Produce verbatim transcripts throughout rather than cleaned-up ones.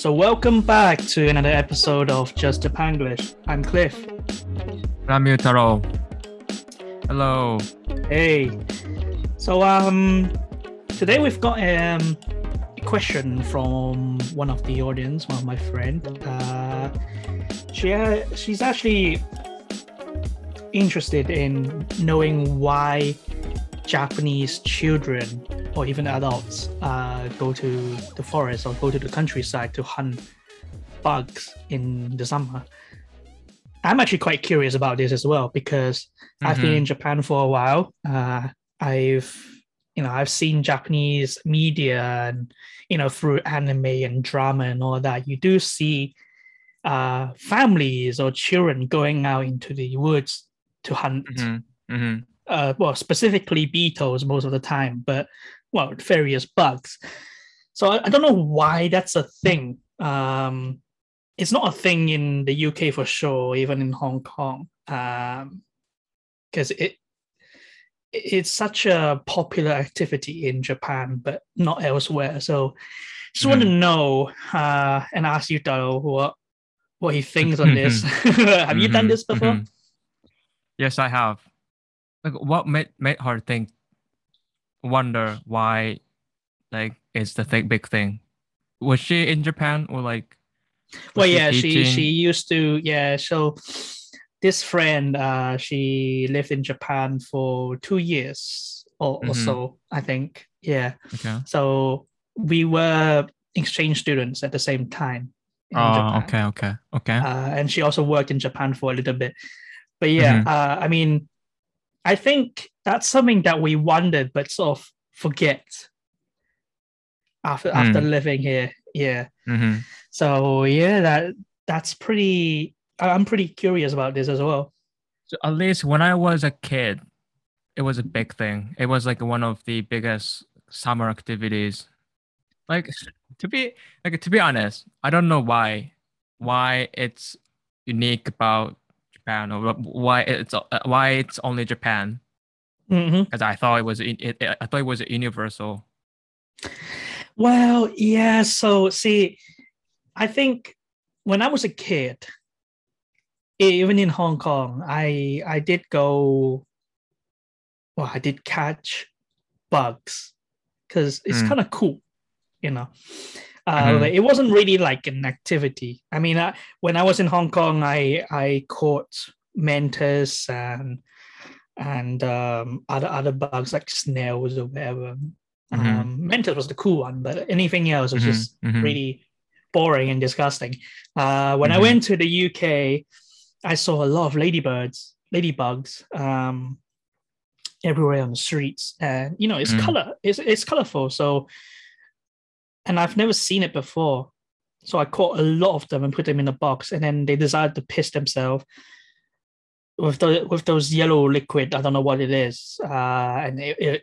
So welcome back to another episode of Just Japanglish. I'm Cliff. I'm Yutaro. Hello. Hey. So um, today we've got um, a question from one of the audience, one of my friends. Uh, she uh, she's actually interested in knowing why Japanese children or even adults uh, go to the forest or go to the countryside to hunt bugs in the summer. I'm actually quite curious about this as well because mm-hmm. I've been in Japan for a while. Uh, I've, you know, I've seen Japanese media and, you know, through anime and drama and all that, you do see uh, families or children going out into the woods to hunt. Mm-hmm. Mm-hmm. Uh, well, specifically beetles most of the time, but well, various bugs. So I, I don't know why that's a thing. Um, it's not a thing in the U K for sure, even in Hong Kong, because um, it it's such a popular activity in Japan, but not elsewhere. So just mm-hmm. want to know uh, and ask you, Dao, what what he thinks on this. have mm-hmm. you done this before? Mm-hmm. Yes, I have. Like, what made made her think? Wonder why, like, it's the thing, big thing. Was she in Japan or like? Well, yeah, she, she she used to yeah. So this friend, uh, she lived in Japan for two years or, mm-hmm. or so, I think. Yeah. Okay. So we were exchange students at the same time. In oh, Japan. okay, okay, okay. Uh, and she also worked in Japan for a little bit, but yeah, mm-hmm. uh, I mean. I think that's something that we wondered, but sort of forget after mm. after living here. Yeah. Mm-hmm. So yeah, that that's pretty. I'm pretty curious about this as well. So at least when I was a kid, it was a big thing. It was like one of the biggest summer activities. Like to be like to be honest, I don't know why why it's unique about. Japan or why it's why it's only Japan? Because mm-hmm. I thought it was it, I thought it was universal. Well, yeah. So see, I think when I was a kid, even in Hong Kong, I I did go. Well, I did catch bugs because it's mm. kind of cool, you know. Uh, mm-hmm. It wasn't really like an activity. I mean, I, when I was in Hong Kong, I I caught mantis and and um, other other bugs like snails or whatever. Mm-hmm. Um, mantis was the cool one, but anything else was mm-hmm. just mm-hmm. really boring and disgusting. Uh, when mm-hmm. I went to the U K, I saw a lot of ladybirds, ladybugs um, everywhere on the streets, and you know, it's mm-hmm. color, it's it's colorful, so. And I've never seen it before. So I caught a lot of them and put them in a box. And then they decided to piss themselves with the, with those yellow liquid. I don't know what it is. Uh, and it, it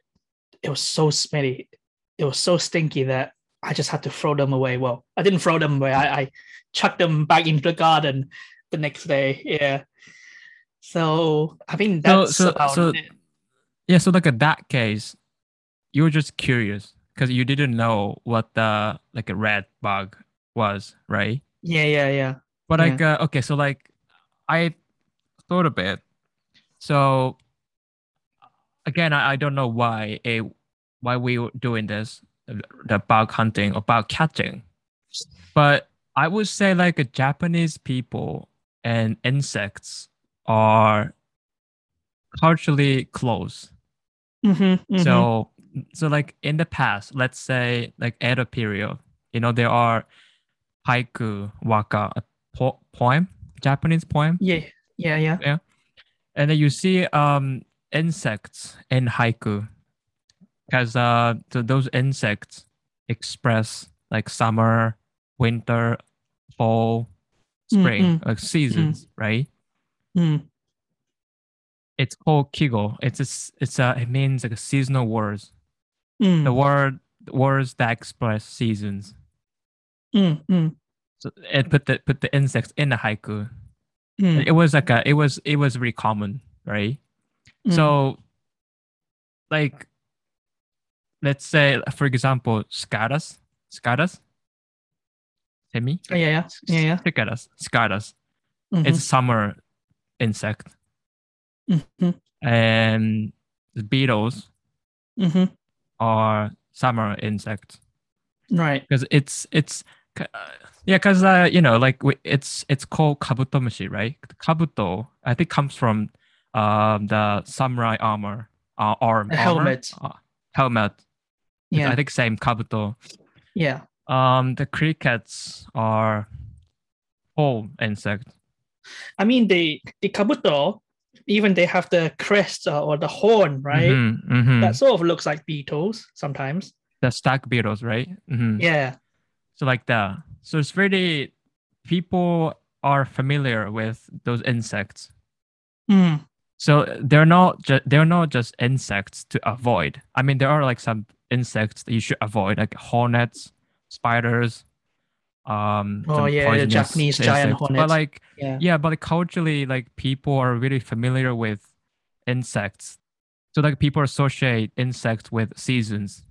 it was so smelly. It was so stinky that I just had to throw them away. Well, I didn't throw them away. I, I chucked them back into the garden the next day. Yeah. So I think that's so, so, about so, it. Yeah, so like in that case, you were just curious. Because you didn't know what the like a red bug was, right? Yeah, yeah, yeah. But like, yeah. Uh, okay, so like, I thought a bit. So again, I, I don't know why a why we were doing this, the bug hunting or bug catching. But I would say like a Japanese people and insects are culturally close. Mm-hmm, mm-hmm. So. So like in the past, let's say like Edo period, you know, there are haiku, waka, a po- poem, Japanese poem. Yeah, yeah, yeah. Yeah. And then you see um insects in haiku because uh so those insects express like summer, winter, fall, spring, mm-hmm. like seasons, mm-hmm. right? Mm. It's called kigo. It's a, it's a, it means like a seasonal words. Mm. The word words that express seasons. Mm, mm. So it put the put the insects in the haiku. Mm. It was like a it was it was really common, right? Mm. So, like, let's say for example, cicadas, cicadas. Semi? Yeah, yeah. yeah, yeah. Cicadas, cicadas. Mm-hmm. It's a summer insect. Mm-hmm. And the beetles mm-hmm. are summer insects. Right. Because it's, it's, uh, yeah, because, uh, you know, like we, it's, it's called kabutomushi, right? Kabuto, I think, comes from um, the samurai armor, uh, arm. A helmet. Armor, uh, helmet. Yeah. It's, I think same, kabuto. Yeah. Um, the crickets are whole insect. I mean, the, the kabuto, even they have the crest or the horn, right? Mm-hmm, mm-hmm. That sort of looks like beetles sometimes. The stag beetles, right? Mm-hmm. Yeah. So like that. So it's really, people are familiar with those insects. Mm. So they're not ju- they're not just insects to avoid. I mean, there are like some insects that you should avoid, like hornets, spiders. Um, oh yeah, the Japanese insects. Giant hornet. But like, yeah. yeah, but like culturally, like people are really familiar with insects. So like people associate insects with seasons.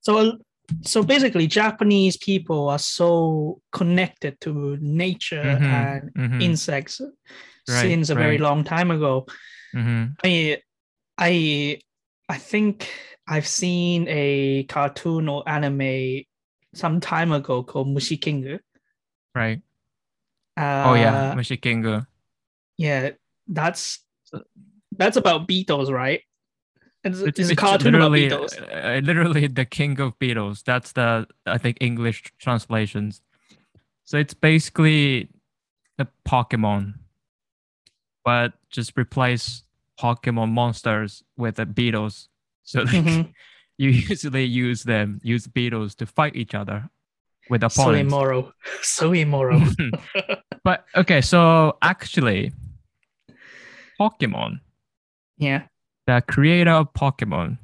So, so basically, Japanese people are so connected to nature mm-hmm, and mm-hmm. insects right, since a right. very long time ago. Mm-hmm. I, I, I think I've seen a cartoon or anime some time ago called Mushiking. Right. Uh, oh yeah, Mushiking. Yeah, that's that's about beetles, right? It's, it's, it's a cartoon about beetles. Uh, literally the king of beetles. That's the, I think, English translations. So it's basically the Pokemon, but just replace Pokemon monsters with the beetles. So like, mm-hmm. you usually use them, use beetles to fight each other with opponents. So immoral. So immoral. But okay, so actually, Pokemon. Yeah. The creator of Pokemon,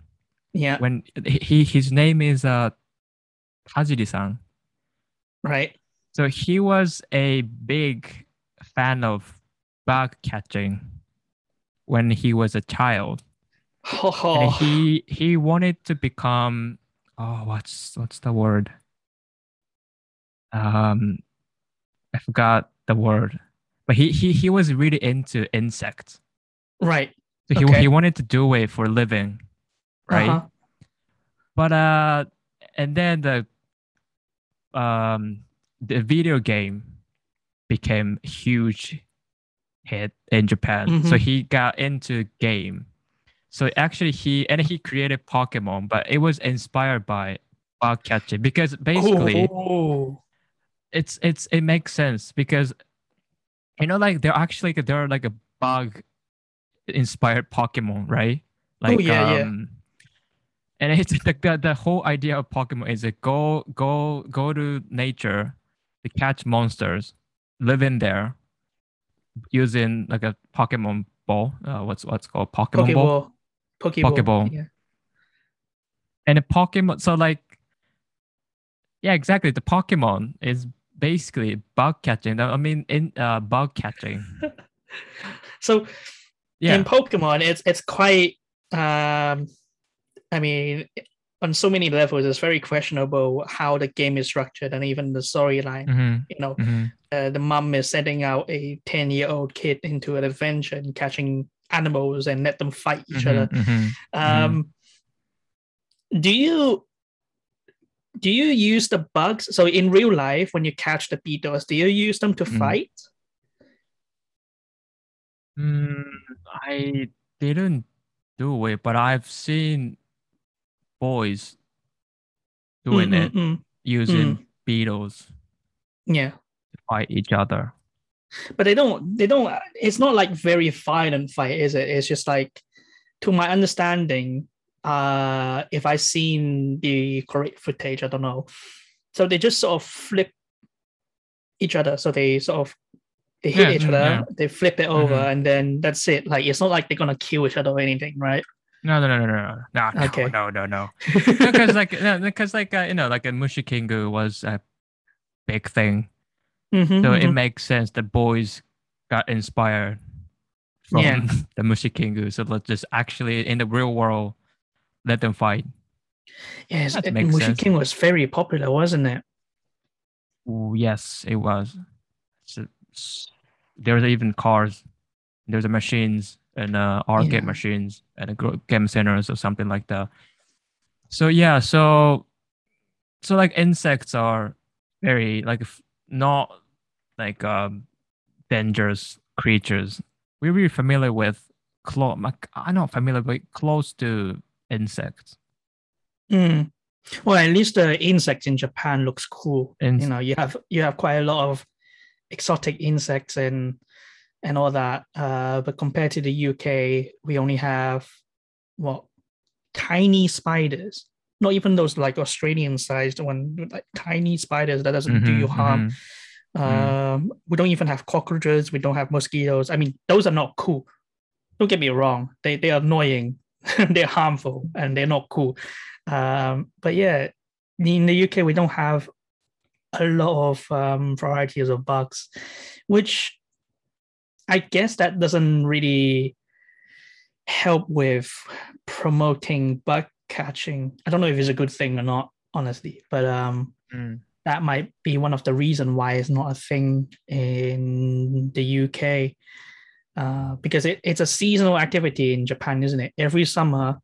yeah, when he his name is uh, Tajiri-san, right? So he was a big fan of bug catching when he was a child. Oh. And he he wanted to become oh what's what's the word? Um, I forgot the word, but he he he was really into insects, right? So he, okay. he wanted to do it for a living, right? Uh-huh. But uh, and then the um the video game became a huge hit in Japan. Mm-hmm. So he got into game. So actually, he and he created Pokemon, but it was inspired by bug catching because basically, oh. it's it's it makes sense because you know like there actually there are like a bug. Inspired Pokemon, right? Like, oh, yeah, um, yeah. And it's like the, the whole idea of Pokemon is like go, go, go to nature to catch monsters, live in there using like a Pokemon ball. Uh, what's what's called Pokemon Pokeball. ball? Pokeball. Pokeball. Yeah. And a Pokemon. So like, yeah, exactly. The Pokemon is basically bug catching. I mean, in uh, bug catching. so. Yeah. In Pokemon, it's it's quite, um, I mean, on so many levels, it's very questionable how the game is structured and even the storyline. Mm-hmm. You know, mm-hmm. uh, the mom is sending out a ten-year-old kid into an adventure and catching animals and let them fight each mm-hmm. other. Mm-hmm. Um, mm-hmm. Do you do you use the bugs? So in real life, when you catch the beetles, do you use them to mm-hmm. fight? Mm, I didn't do it, but I've seen boys doing mm, it mm, using mm. beetles. Yeah, to fight each other. But they don't. They don't. It's not like very violent fight, is it? It's just like, to my understanding, uh, if I've seen the correct footage, I don't know. So they just sort of flip each other. So they sort of. They hit yeah, each other, yeah. they flip it over, mm-hmm. and then that's it. Like, it's not like they're gonna kill each other or anything, right? No, no, no, no, no, no, no, okay. no, no, no. Because no, like, because no, like, uh, you know, like a Mushiking was a big thing, mm-hmm, so mm-hmm. it makes sense that boys got inspired from yeah. the Mushiking. So let's just actually in the real world let them fight. Yes, Mushiking was very popular, wasn't it? Yes, it was. So, s- there's even cars. There's a machines and uh, arcade Yeah. machines and a gro- game centers or something like that. So yeah, so so like insects are very like f- not like um, dangerous creatures. We're really familiar with close. I'm not familiar, but close to insects. Mm. Well, at least the insects in Japan looks cool. You And know, you have you have quite a lot of exotic insects and and all that. Uh, but compared to the U K, we only have what tiny spiders. Not even those like Australian-sized one, like tiny spiders that doesn't do you mm-hmm, harm. mm-hmm, mm. Um, we don't even have cockroaches. We don't have mosquitoes. I mean, those are not cool. Don't get me wrong. They they are annoying. They're harmful and they're not cool. Um, but yeah, in the U K we don't have a lot of um, varieties of bugs, which I guess that doesn't really help with promoting bug catching. I don't know if it's a good thing or not, honestly. But um, Mm. that might be one of the reason why it's not a thing in the U K. Uh, because it, it's a seasonal activity in Japan, isn't it? Every summer,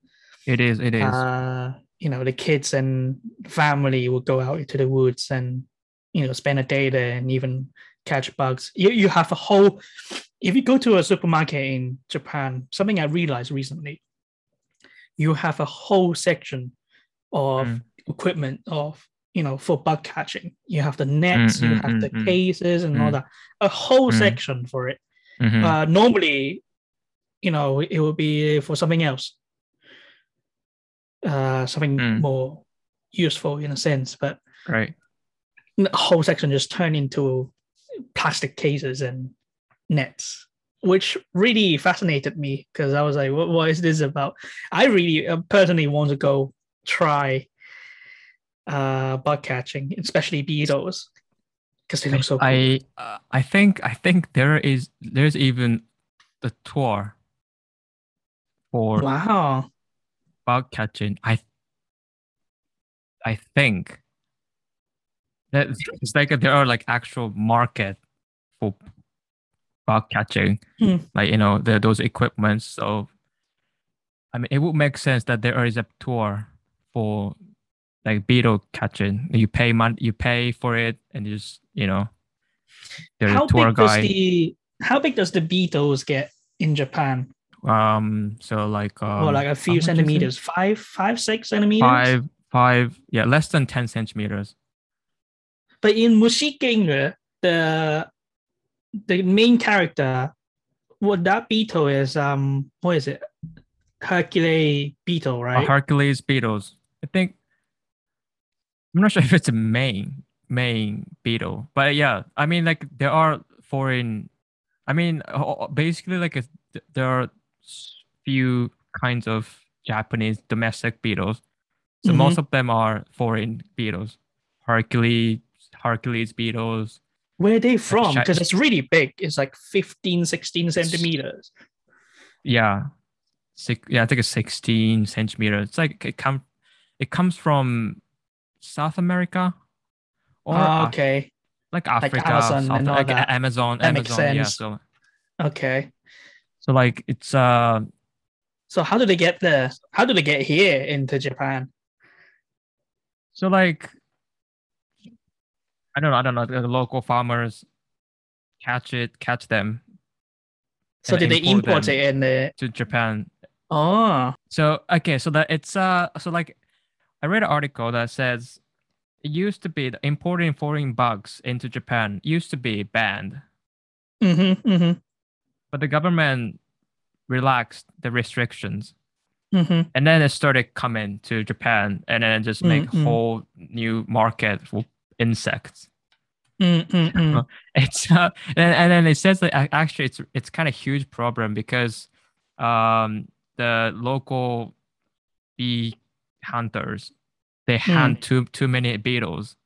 It is. It is. uh, you know, the kids and family will go out into the woods and, you know, spend a day there and even catch bugs. You, you have a whole, if you go to a supermarket in Japan, something I realized recently, you have a whole section of Mm. equipment of, you know, for bug catching. You have the Mm, nets, you mm, have mm, the mm, cases and all mm, that, a whole mm, section for it. mhm. Uh, normally, you know, it would be for something else. Uh, something Mm. more useful in a sense, but Right. the whole section just turned into plastic cases and nets, which really fascinated me because I was like, what, what is this about? I really uh, personally want to go try uh, bug catching, especially beetles, because they look I so cool. I uh, I think I think there is there's even the tour for Wow. bug catching. I I think that it's like there are like actual market for bug catching, Hmm. like you know the, those equipments. So I mean, it would make sense that there is a tour for like beetle catching. You pay mon- you pay for it, and you just you know there's a How tour big does guide. the how big does the beetles get in Japan? Um, so like Well, um, like a how few much is it? centimeters, five, five, six centimeters. Five, five, yeah, less than ten centimeters. But in Mushiking, the the main character, what that beetle is, um, what is it? Hercules beetle, A right? Hercules beetles. I think I'm not sure if it's a main main beetle, but yeah, I mean like there are foreign. I mean, o- o- basically like it's, th- there are s- few kinds of Japanese domestic beetles. So most hmm of them are foreign beetles. Hercules, Hercules beetles, Where are they like from? Because shi- it's really big. It's like fifteen, sixteen s- centimeters. yeah, six, yeah, I think it's sixteen centimeters. It's like it come, it comes from South America or Ah, Af- okay. like Like Africa, Amazon South and all like A- that. Amazon, That makes Amazon. Yeah, sense. so Okay. so like it's uh So how do they get there? How do they get here into Japan? so like I don't know, I don't know, the local farmers catch it, catch them, So and did they import import them it in the to Japan. Oh, So okay, so that it's uh so like I read an article that says it used to be that importing foreign bugs into Japan used to be banned, mm-hmm, mm-hmm, but the government relaxed the restrictions. mm-hmm, And then it started coming to Japan, and then just make mm-hmm, whole new market for insects. mm-hmm, It's uh, and, and then it says that ac- actually it's it's kind of huge problem because um the local bee hunters they hunt too too many beetles.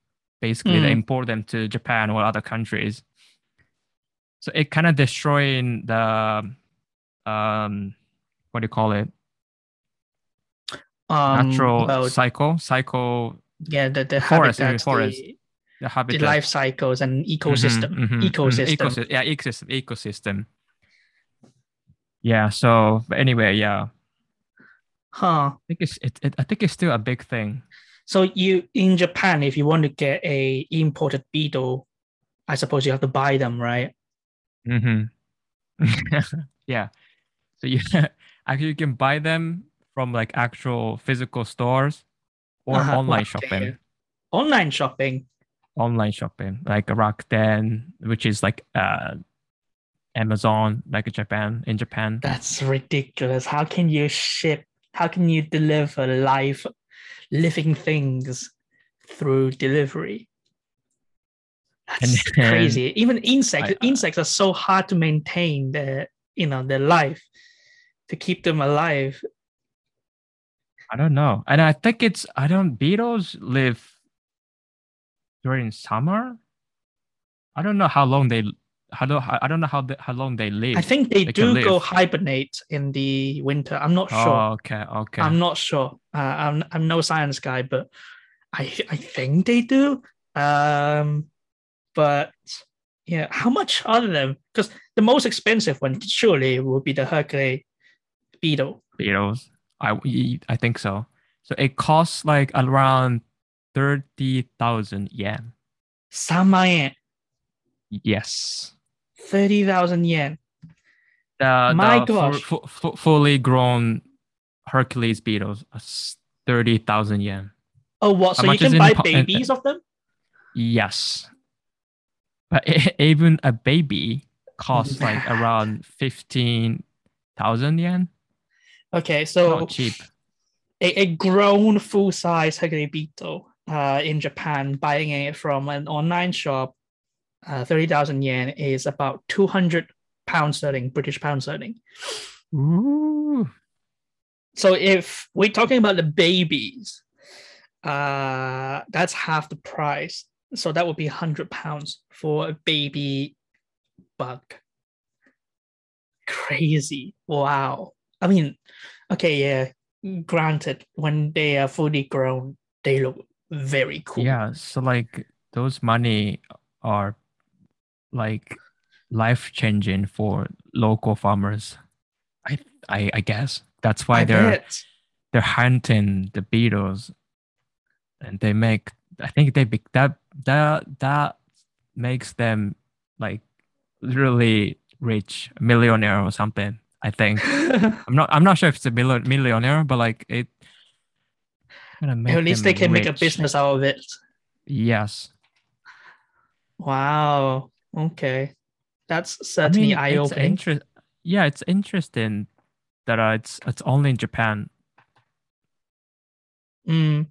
Basically, they mm-hmm. import them to Japan or other countries. So it kind of destroying the um what do you call it? Um, Natural well, cycle, cycle yeah, the, the forest, I mean habitats, the forest. the habitat, the life cycles and ecosystem, mm-hmm, mm-hmm, ecosystem. Mm-hmm, ecosystem, yeah, ecosystem, ecosystem. Yeah. So, but anyway, yeah. Huh. I think it's it, it. I think it's still a big thing. So you in Japan, if you want to get a imported beetle, I suppose you have to buy them, right? Mm-hmm. Yeah. So you actually you can buy them from like actual physical stores or uh-huh, online shopping. You? Online shopping. Online shopping, like Rakuten, which is like uh, Amazon, like Japan in Japan. That's ridiculous. How can you ship? How can you deliver live, living things through delivery? That's and then, crazy. Even insects, I, insects are so hard to maintain their, you know, their life, to keep them alive. I don't know, and I think it's I don't beetles live during summer. I don't know how long they. How do, I don't know how they, how long they live. I think they, they do go hibernate in the winter. I'm not oh, sure. Okay, okay. I'm not sure. Uh, I'm I'm no science guy, but I I think they do. Um, but yeah, how much are them? Because the most expensive one surely would be the Hercules beetle. Beetles, I I think so. So it costs like around thirty thousand yen. Samayen. Yes. thirty thousand yen. The, My the gosh. Fu- fu- fully grown Hercules beetles are thirty thousand yen. Oh, what? So you can buy po- babies uh, of them? Yes. But it, even a baby costs like around fifteen thousand yen. Okay, so not cheap. A, a grown full-size Hercules beetle uh, in Japan, buying it from an online shop, Uh, thirty thousand yen is about two hundred pounds sterling, British pound sterling. Ooh. So if we're talking about the babies, uh, that's half the price. So that would be one hundred pounds for a baby bug. Crazy. Wow. I mean, okay, yeah. Granted, when they are fully grown, they look very cool. Yeah, so like those money are like life-changing for local farmers. I I, I guess that's why I they're bet. they're hunting the beetles, and they make. I think they that that that makes them like really rich, millionaire or something. I think I'm not I'm not sure if it's a millionaire, but like it. Make at least they can rich. Make a business out of it. Yes. Wow. Okay, that's certainly I mean, eye-opening. Inter- yeah, it's interesting that uh, it's it's only in Japan. Mm.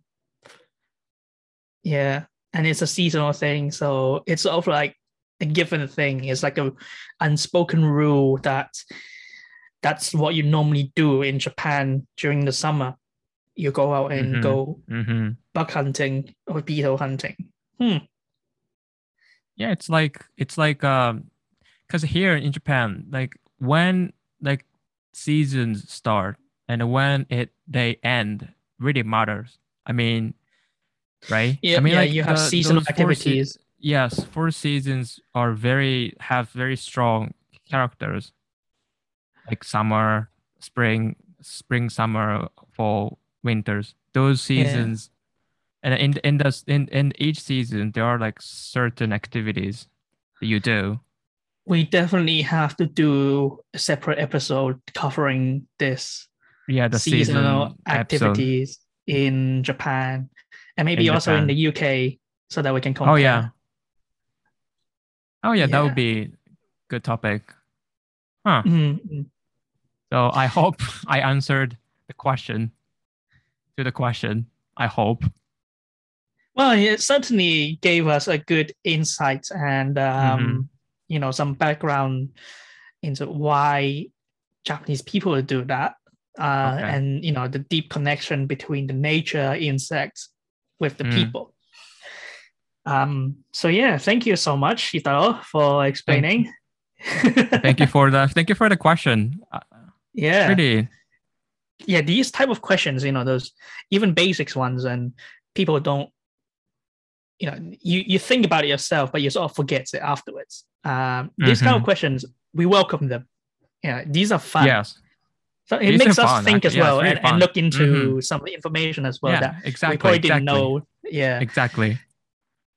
Yeah, and it's a seasonal thing, so it's sort of like a given thing. It's like a unspoken rule that that's what you normally do in Japan during the summer. You go out and mm-hmm. go mm-hmm. bug hunting or beetle hunting. Hmm. Yeah, it's like it's like um, because here in Japan, like when like seasons start and when it they end really matters. I mean, right? Yeah, I mean, yeah, like you the, have seasonal activities. Se- yes, four seasons are very have very strong characters, like summer, spring, spring, summer, fall, winters. Those seasons. Yeah. And in in, the, in in each season, there are like certain activities that you do. We definitely have to do a separate episode covering this. Yeah, the seasonal season activities episode. In Japan, and maybe in also Japan. In the U K, so that we can compare. Oh yeah. Oh yeah, yeah. That would be a good topic. Huh. Mm-hmm. So I hope I answered the question. To the question, I hope. Well, it certainly gave us a good insight and, um, mm-hmm. you know, some background into why Japanese people do that. Uh, okay. And, you know, the deep connection between the nature insects with the mm. people. Um, so, yeah, thank you so much, Itaro, for explaining. Thank you, thank you for the thank you for the question. Yeah. Pretty. Yeah, these type of questions, you know, those even basics ones and people don't you know, you, you think about it yourself, but you sort of forget it afterwards. Um, these mm-hmm. kind of questions, we welcome them. Yeah, these are fun. Yes. So it these makes us fun, think actually. as yeah, well, and, and look into mm-hmm. some information as well yeah, that exactly, we probably exactly. didn't know. Yeah, exactly.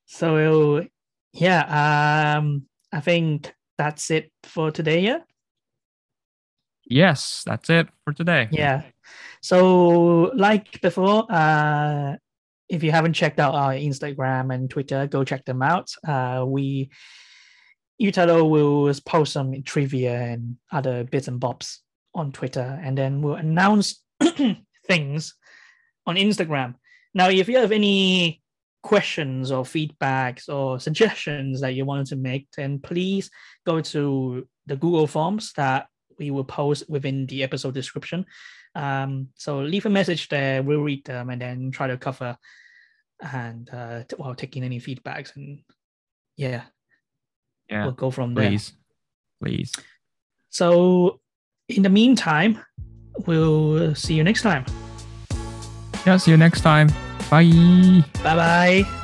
So yeah, um, I think that's it for today. Yeah. Yes, that's it for today. Yeah. So like before, uh, if you haven't checked out our Instagram and Twitter, go check them out. Uh, we. Utalo will post some trivia and other bits and bobs on Twitter, and then we'll announce things on Instagram. Now, if you have any questions or feedbacks or suggestions that you want to make, then please go to the Google Forms that we will post within the episode description. Um, so leave a message there, we'll read them, and then try to cover and uh, t- while taking any feedbacks. And yeah. Yeah, we'll go from there. Please, please. So, in the meantime, we'll see you next time. Yeah, see you next time. Bye. Bye-bye.